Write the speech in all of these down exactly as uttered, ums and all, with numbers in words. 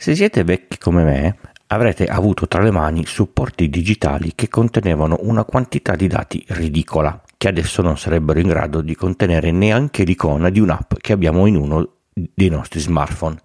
Se siete vecchi come me, avrete avuto tra le mani supporti digitali che contenevano una quantità di dati ridicola, che adesso non sarebbero in grado di contenere neanche l'icona di un'app che abbiamo in uno dei nostri smartphone,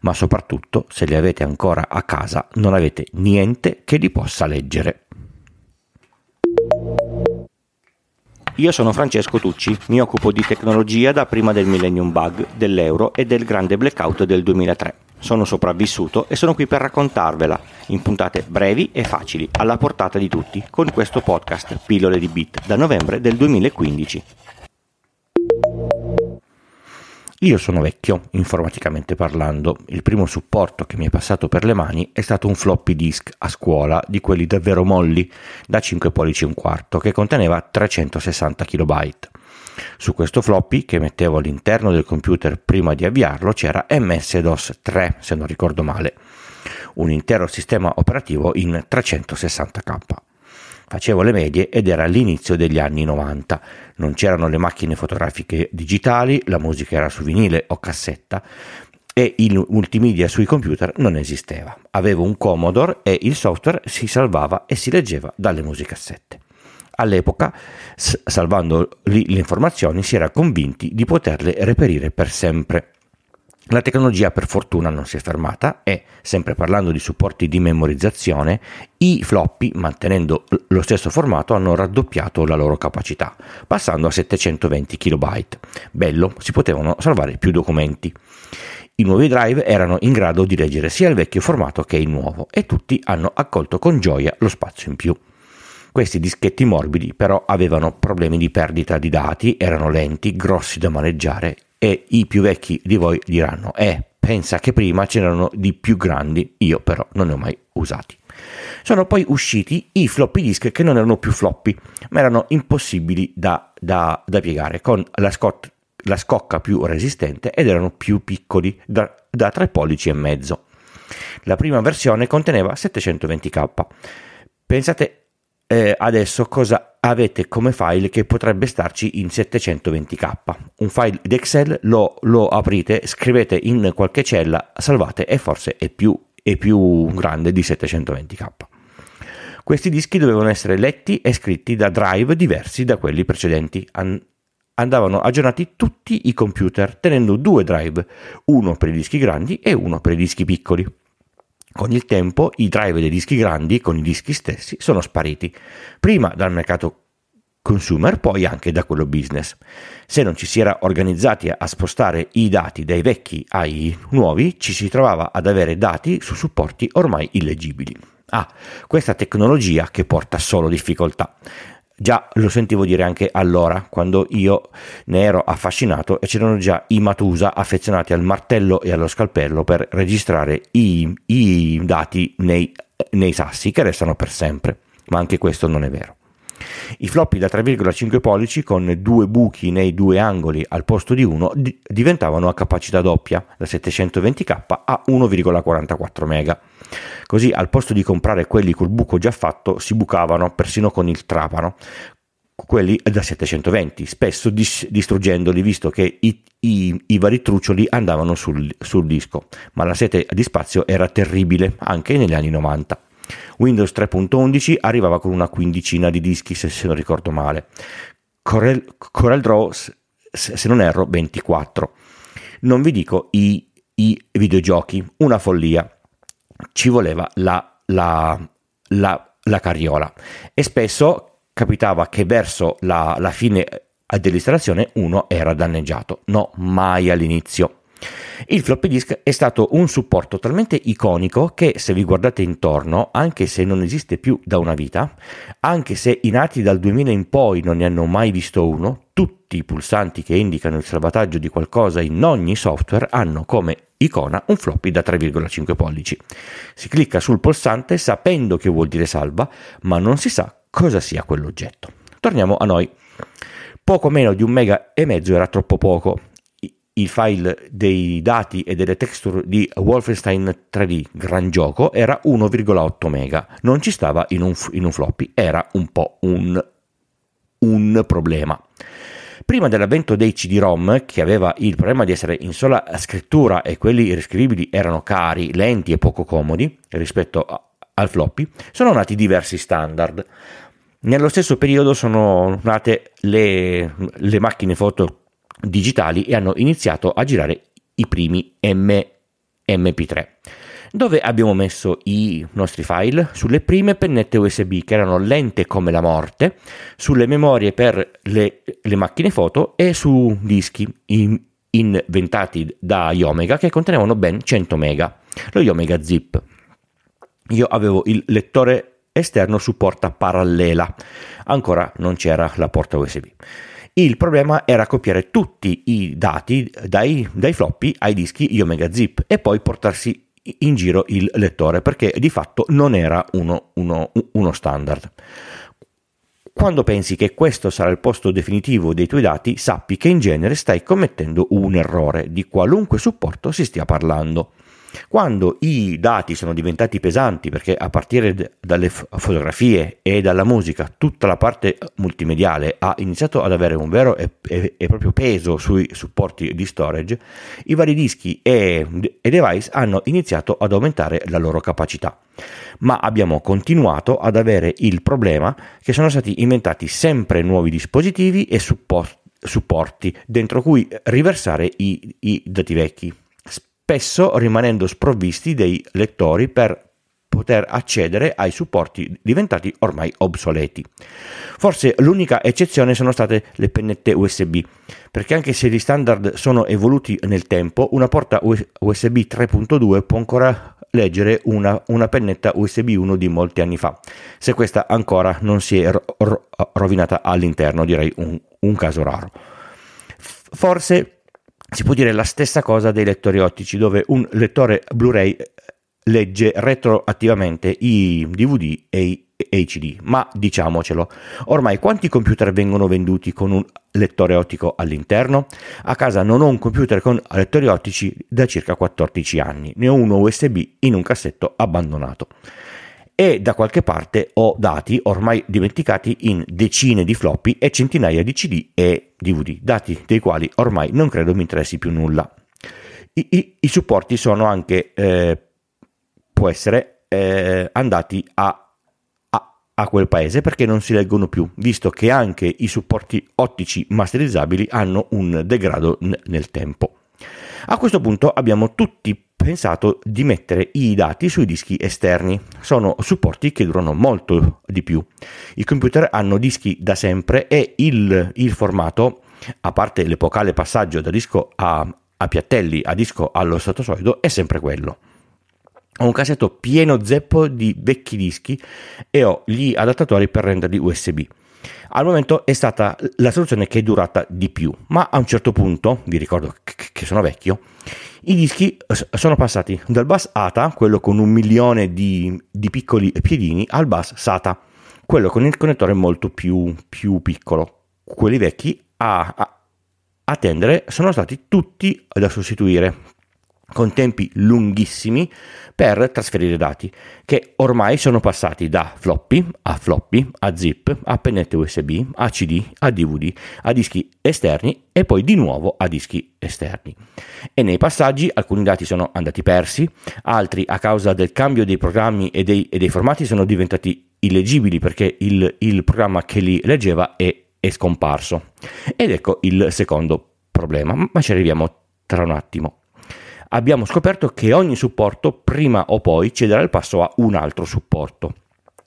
ma soprattutto, se li avete ancora a casa, non avete niente che li possa leggere. Io sono Francesco Tucci, mi occupo di tecnologia da prima del Millennium Bug, dell'euro e del grande blackout del duemilatré. Sono sopravvissuto e sono qui per raccontarvela, in puntate brevi e facili, alla portata di tutti, con questo podcast Pillole di Bit, da novembre del duemilaquindici. Io sono vecchio, informaticamente parlando. Il primo supporto che mi è passato per le mani è stato un floppy disk a scuola, di quelli davvero molli, da cinque pollici e un quarto, che conteneva trecentosessanta kilobyte. Su questo floppy, che mettevo all'interno del computer prima di avviarlo, c'era emme esse dos tre, se non ricordo male, un intero sistema operativo in trecentosessanta k. Facevo le medie ed era all'inizio degli anni novanta, non c'erano le macchine fotografiche digitali, la musica era su vinile o cassetta e il multimedia sui computer non esisteva. Avevo un Commodore e il software si salvava e si leggeva dalle musicassette. All'epoca, salvando lì le informazioni, si era convinti di poterle reperire per sempre. La tecnologia per fortuna non si è fermata e, sempre parlando di supporti di memorizzazione, i floppy, mantenendo lo stesso formato, hanno raddoppiato la loro capacità, passando a settecentoventi kilobyte. Bello, si potevano salvare più documenti. I nuovi drive erano in grado di leggere sia il vecchio formato che il nuovo e tutti hanno accolto con gioia lo spazio in più. Questi dischetti morbidi però avevano problemi di perdita di dati, erano lenti, grossi da maneggiare e i più vecchi di voi diranno «Eh, pensa che prima c'erano di più grandi, io però non ne ho mai usati». Sono poi usciti i floppy disk che non erano più floppy, ma erano impossibili da, da, da piegare, con la, scot- la scocca più resistente ed erano più piccoli, da, da tre pollici e mezzo. La prima versione conteneva settecentoventi k. Pensate Eh, adesso cosa avete come file che potrebbe starci in settecentoventi k? Un file d'Excel lo, lo aprite, scrivete in qualche cella, salvate e forse è più, è più grande di settecentoventi k. Questi dischi dovevano essere letti e scritti da drive diversi da quelli precedenti. An- andavano aggiornati tutti i computer tenendo due drive, uno per i dischi grandi e uno per i dischi piccoli. Con il tempo i drive dei dischi grandi con i dischi stessi sono spariti, prima dal mercato consumer, poi anche da quello business. Se non ci si era organizzati a spostare i dati dai vecchi ai nuovi, ci si trovava ad avere dati su supporti ormai illeggibili. Ah, questa tecnologia che porta solo difficoltà. Già lo sentivo dire anche allora, quando io ne ero affascinato e c'erano già i Matusa affezionati al martello e allo scalpello per registrare i, i dati nei, nei sassi che restano per sempre, ma anche questo non è vero. I floppy da tre virgola cinque pollici con due buchi nei due angoli al posto di uno di- diventavano a capacità doppia, da settecentoventi k a uno virgola quarantaquattro mega. Così al posto di comprare quelli col buco già fatto si bucavano persino con il trapano quelli da settecentoventi, spesso dis- distruggendoli visto che i, i-, i vari truccioli andavano sul-, sul disco, ma la sete di spazio era terribile anche negli anni novanta. Windows tre punto undici arrivava con una quindicina di dischi, se, se non ricordo male. Corel, Corel Draw, se, se non erro, ventiquattro. Non vi dico i, i videogiochi, una follia. Ci voleva la, la, la, la carriola. E spesso capitava che verso la, la fine dell'installazione uno era danneggiato. No, mai all'inizio. Il floppy disk è stato un supporto talmente iconico che, se vi guardate intorno, anche se non esiste più da una vita, anche se i nati dal duemila in poi non ne hanno mai visto uno, tutti i pulsanti che indicano il salvataggio di qualcosa in ogni software hanno come icona un floppy da tre virgola cinque pollici. Si clicca sul pulsante sapendo che vuol dire salva, ma non si sa cosa sia quell'oggetto. Torniamo a noi. Poco meno di un mega e mezzo era troppo poco. Il file dei dati e delle texture di Wolfenstein tre D, gran gioco, era uno virgola otto mega. Non ci stava in un, in un floppy, era un po' un, un problema. prima dell'avvento dei C D-ROM, che aveva il problema di essere in sola scrittura e quelli riscrivibili erano cari, lenti e poco comodi rispetto al floppy, sono nati diversi standard. Nello stesso periodo sono nate le, le macchine foto digitali e hanno iniziato a girare i primi M P tre, dove abbiamo messo i nostri file sulle prime pennette U S B che erano lente come la morte, sulle memorie per le, le macchine foto e su dischi in, inventati da Iomega che contenevano ben cento mega, lo Iomega Zip. Io avevo il lettore esterno su porta parallela, ancora non c'era la porta U S B. Il problema era copiare tutti i dati dai, dai floppy ai dischi Iomega Zip e poi portarsi in giro il lettore, perché di fatto non era uno, uno, uno standard. Quando pensi che questo sarà il posto definitivo dei tuoi dati, sappi che in genere stai commettendo un errore di qualunque supporto si stia parlando. Quando i dati sono diventati pesanti, perché a partire d- dalle f- fotografie e dalla musica tutta la parte multimediale ha iniziato ad avere un vero e, e-, e proprio peso sui supporti di storage, i vari dischi e-, e device hanno iniziato ad aumentare la loro capacità, ma abbiamo continuato ad avere il problema che sono stati inventati sempre nuovi dispositivi e support- supporti dentro cui riversare i, i dati vecchi, spesso rimanendo sprovvisti dei lettori per poter accedere ai supporti diventati ormai obsoleti. Forse l'unica eccezione sono state le pennette U S B, perché anche se gli standard sono evoluti nel tempo, una porta U S B tre punto due può ancora leggere una, una pennetta U S B uno di molti anni fa. Se questa ancora non si è ro- ro- rovinata all'interno, direi un, un caso raro. F- forse... Si può dire la stessa cosa dei lettori ottici, dove un lettore Blu-ray legge retroattivamente i D V D e i, e i C D, ma diciamocelo, ormai quanti computer vengono venduti con un lettore ottico all'interno? A casa non ho un computer con lettori ottici da circa quattordici anni, ne ho uno U S B in un cassetto abbandonato. E da qualche parte ho dati ormai dimenticati in decine di floppy e centinaia di C D e D V D, dati dei quali ormai non credo mi interessi più nulla. I, i, i supporti sono anche, eh, può essere, eh, andati a, a, a quel paese perché non si leggono più, visto che anche i supporti ottici masterizzabili hanno un degrado n- nel tempo. A questo punto abbiamo tutti pensato di mettere i dati sui dischi esterni, sono supporti che durano molto di più. I computer hanno dischi da sempre e il, il formato, a parte l'epocale passaggio da disco a, a piattelli a disco allo statosoido, è sempre quello. Ho un cassetto pieno zeppo di vecchi dischi e ho gli adattatori per renderli U S B. Al momento è stata la soluzione che è durata di più, ma a un certo punto, vi ricordo che sono vecchio, i dischi sono passati dal bus A T A, quello con un milione di, di piccoli piedini, al bus S A T A, quello con il connettore molto più, più piccolo. Quelli vecchi a, a, a tendere sono stati tutti da sostituire, con tempi lunghissimi per trasferire dati, che ormai sono passati da floppy a floppy, a zip, a pennette U S B, a C D, a D V D, a dischi esterni e poi di nuovo a dischi esterni. E nei passaggi alcuni dati sono andati persi, altri a causa del cambio dei programmi e dei, e dei formati sono diventati illeggibili perché il, il programma che li leggeva è, è scomparso. Ed ecco il secondo problema, ma ci arriviamo tra un attimo. Abbiamo scoperto che ogni supporto prima o poi cederà il passo a un altro supporto,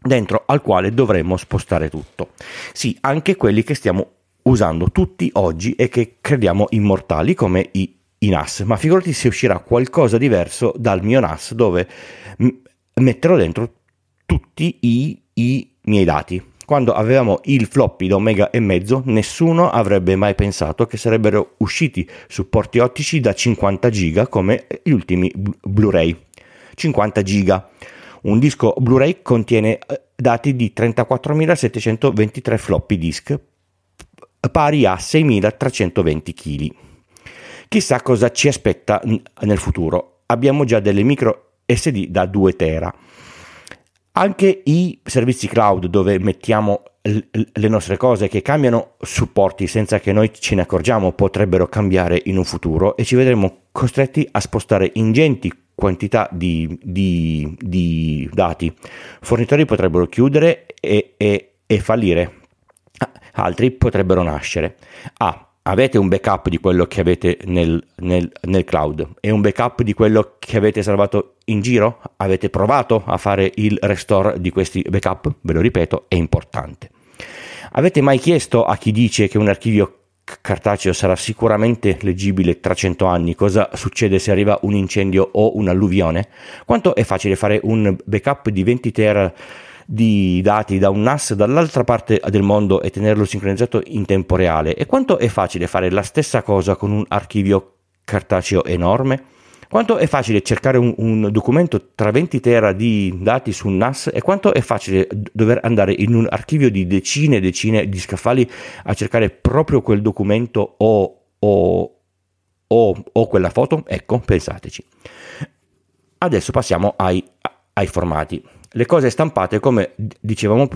dentro al quale dovremo spostare tutto. Sì, anche quelli che stiamo usando tutti oggi e che crediamo immortali come i, i N A S, ma figurati se uscirà qualcosa diverso dal mio N A S dove m- metterò dentro tutti i, i miei dati. Quando avevamo il floppy da un mega e mezzo, nessuno avrebbe mai pensato che sarebbero usciti supporti ottici da cinquanta giga come gli ultimi Blu-ray. cinquanta giga. Un disco Blu-ray contiene dati di trentaquattromilasettecentoventitré floppy disk, pari a seimilatrecentoventi chili. Chissà cosa ci aspetta nel futuro. Abbiamo già delle micro S D da due tera. Anche i servizi cloud, dove mettiamo le nostre cose, che cambiano supporti senza che noi ce ne accorgiamo, potrebbero cambiare in un futuro e ci vedremo costretti a spostare ingenti quantità di, di, di dati. Fornitori potrebbero chiudere e, e, e fallire, altri potrebbero nascere. A. Avete un backup di quello che avete nel, nel, nel cloud? E un backup di quello che avete salvato in giro? Avete provato a fare il restore di questi backup? Ve lo ripeto, è importante. Avete mai chiesto a chi dice che un archivio cartaceo sarà sicuramente leggibile tra cento anni cosa succede se arriva un incendio o un'alluvione? Quanto è facile fare un backup di venti tera di dati da un N A S dall'altra parte del mondo e tenerlo sincronizzato in tempo reale? E quanto è facile fare la stessa cosa con un archivio cartaceo enorme? Quanto è facile cercare un, un documento tra venti tera di dati su un N A S? E quanto è facile dover andare in un archivio di decine e decine di scaffali a cercare proprio quel documento o, o, o, o quella foto? Ecco, pensateci. Adesso passiamo ai, ai formati. Le cose stampate, come dicevamo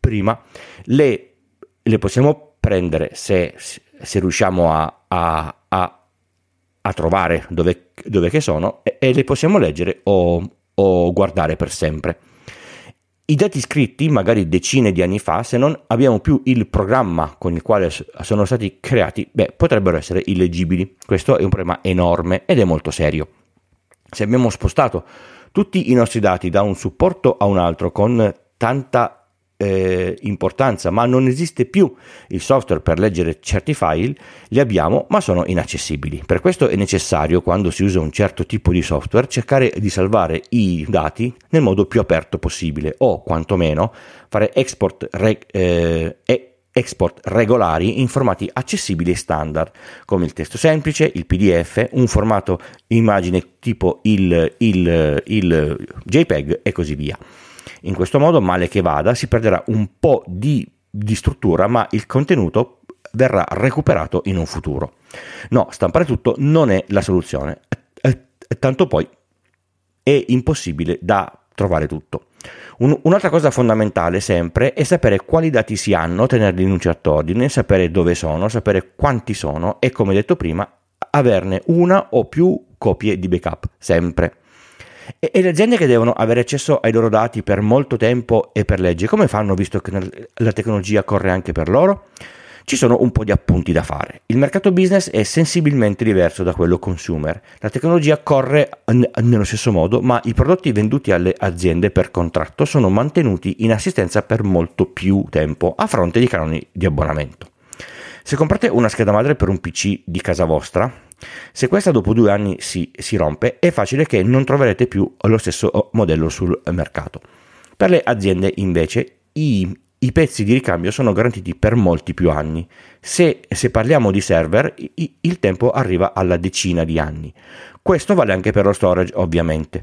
prima, le, le possiamo prendere se, se riusciamo a, a, a, a trovare dove, dove che sono, e, e le possiamo leggere o, o guardare per sempre. I dati scritti, magari decine di anni fa, se non abbiamo più il programma con il quale sono stati creati, beh, potrebbero essere illeggibili. Questo è un problema enorme ed è molto serio. Se abbiamo spostato tutti i nostri dati da un supporto a un altro con tanta eh, importanza, ma non esiste più il software per leggere certi file, li abbiamo ma sono inaccessibili. Per questo è necessario, quando si usa un certo tipo di software, cercare di salvare i dati nel modo più aperto possibile, o quantomeno fare export reg- eh, e- export regolari in formati accessibili e standard, come il testo semplice, il P D F, un formato immagine tipo il, il, il JPEG e così via. In questo modo, male che vada, si perderà un po' di, di struttura, ma il contenuto verrà recuperato in un futuro. No, stampare tutto non è la soluzione, tanto poi è impossibile da trovare tutto. Un, un'altra cosa fondamentale sempre è sapere quali dati si hanno, tenerli in un certo ordine, sapere dove sono, sapere quanti sono e, come detto prima, averne una o più copie di backup, sempre. E, e le aziende che devono avere accesso ai loro dati per molto tempo e per legge, come fanno, visto che la tecnologia corre anche per loro? Ci sono un po' di appunti da fare. Il mercato business è sensibilmente diverso da quello consumer. La tecnologia corre n- nello stesso modo, ma i prodotti venduti alle aziende per contratto sono mantenuti in assistenza per molto più tempo, a fronte di canoni di abbonamento. Se comprate una scheda madre per un P C di casa vostra, se questa dopo due anni si, si rompe, è facile che non troverete più lo stesso modello sul mercato. Per le aziende, invece, i I pezzi di ricambio sono garantiti per molti più anni. Se, se parliamo di server, i, il tempo arriva alla decina di anni. Questo vale anche per lo storage, ovviamente.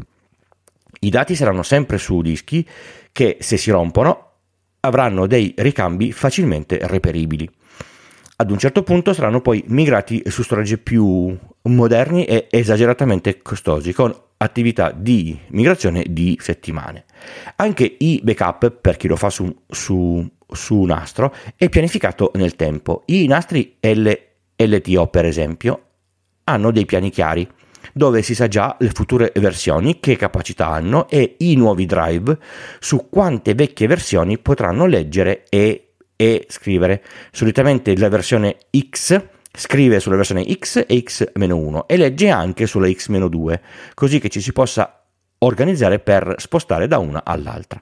I dati saranno sempre su dischi che, se si rompono, avranno dei ricambi facilmente reperibili. Ad un certo punto saranno poi migrati su storage più moderni e esageratamente costosi, con attività di migrazione di settimane. Anche i backup, per chi lo fa su, su, su un nastro, è pianificato nel tempo. I nastri L T O, per esempio, hanno dei piani chiari, dove si sa già le future versioni, che capacità hanno, e i nuovi drive su quante vecchie versioni potranno leggere e, e scrivere. Solitamente la versione X scrive sulla versione X e X uno e legge anche sulla X due, così che ci si possa organizzare per spostare da una all'altra.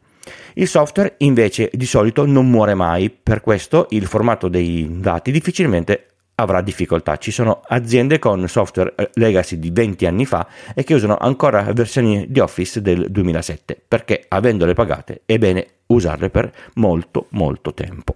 Il software invece di solito non muore mai, per questo il formato dei dati difficilmente avrà difficoltà. Ci sono aziende con software legacy di venti anni fa e che usano ancora versioni di Office del duemilasette, perché avendole pagate è bene usarle per molto molto tempo.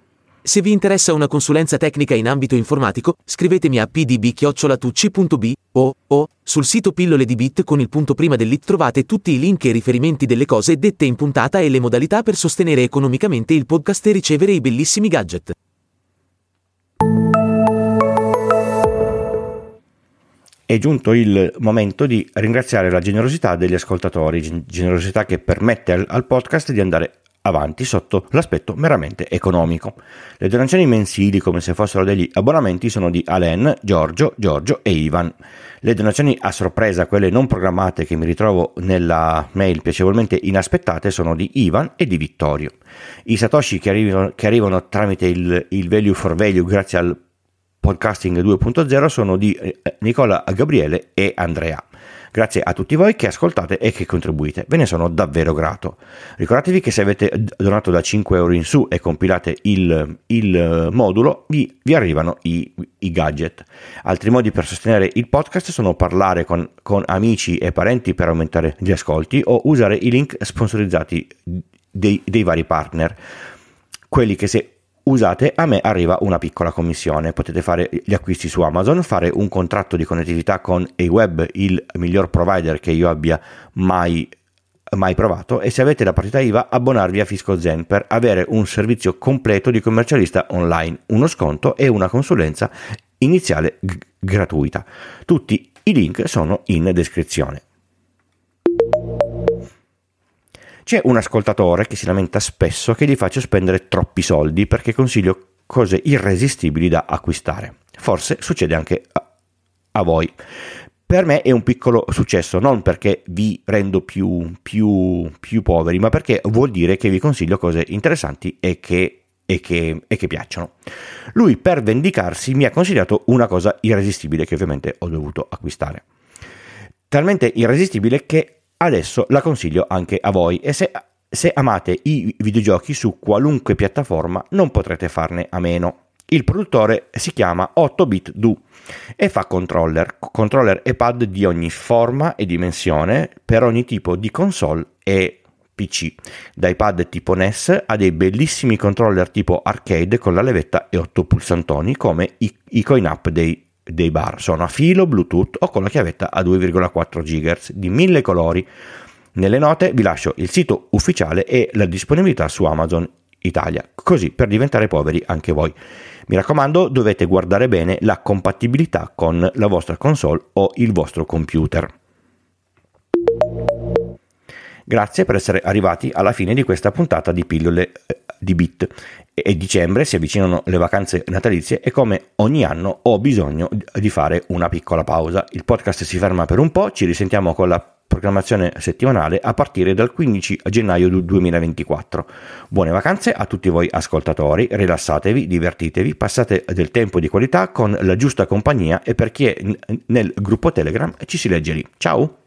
Se vi interessa una consulenza tecnica in ambito informatico, scrivetemi a p d b chiocciola tucci punto b o, o sul sito Pillole di Bit con il punto prima dell'it trovate tutti i link e i riferimenti delle cose dette in puntata e le modalità per sostenere economicamente il podcast e ricevere i bellissimi gadget. È giunto il momento di ringraziare la generosità degli ascoltatori, generosità che permette al, al podcast di andare avanti sotto l'aspetto meramente economico. Le donazioni mensili, come se fossero degli abbonamenti, sono di Alen, Giorgio, Giorgio e Ivan. Le donazioni a sorpresa, quelle non programmate che mi ritrovo nella mail piacevolmente inaspettate, sono di Ivan e di Vittorio. I satoshi che arrivano, che arrivano tramite il, il value for value grazie al Podcasting due punto zero sono di Nicola, Gabriele e Andrea. Grazie a tutti voi che ascoltate e che contribuite, ve ne sono davvero grato. Ricordatevi che se avete donato da cinque euro in su e compilate il, il modulo vi, vi arrivano i, i gadget. Altri modi per sostenere il podcast sono parlare con, con amici e parenti per aumentare gli ascolti o usare i link sponsorizzati dei, dei vari partner, quelli che se usate, a me arriva una piccola commissione. Potete fare gli acquisti su Amazon, fare un contratto di connettività con AWeb, il miglior provider che io abbia mai, mai provato, e se avete la partita I V A abbonarvi a FiscoZen per avere un servizio completo di commercialista online, uno sconto e una consulenza iniziale g- gratuita. Tutti i link sono in descrizione. C'è un ascoltatore che si lamenta spesso che gli faccio spendere troppi soldi perché consiglio cose irresistibili da acquistare. Forse succede anche a, a voi. Per me è un piccolo successo, non perché vi rendo più, più, più poveri, ma perché vuol dire che vi consiglio cose interessanti e che, e, che, e che piacciono. Lui, per vendicarsi, mi ha consigliato una cosa irresistibile che ovviamente ho dovuto acquistare. Talmente irresistibile che adesso la consiglio anche a voi, e se, se amate i videogiochi su qualunque piattaforma non potrete farne a meno. Il produttore si chiama otto bitdo e fa controller, controller e pad di ogni forma e dimensione per ogni tipo di console e P C, dai pad tipo N E S a dei bellissimi controller tipo arcade con la levetta e otto pulsantoni come i, i Coin Up dei dei bar. Sono a filo, Bluetooth o con la chiavetta a due virgola quattro gigahertz di mille colori. Nelle note vi lascio il sito ufficiale e la disponibilità su Amazon Italia, così per diventare poveri anche voi. Mi raccomando, dovete guardare bene la compatibilità con la vostra console o il vostro computer. Grazie per essere arrivati alla fine di questa puntata di Pillole di Bit. E dicembre, si avvicinano le vacanze natalizie e come ogni anno ho bisogno di fare una piccola pausa. Il podcast si ferma per un po', ci risentiamo con la programmazione settimanale a partire dal quindici gennaio duemilaventiquattro. Buone vacanze a tutti voi ascoltatori, rilassatevi, divertitevi, passate del tempo di qualità con la giusta compagnia e per chi è nel gruppo Telegram ci si legge lì. Ciao!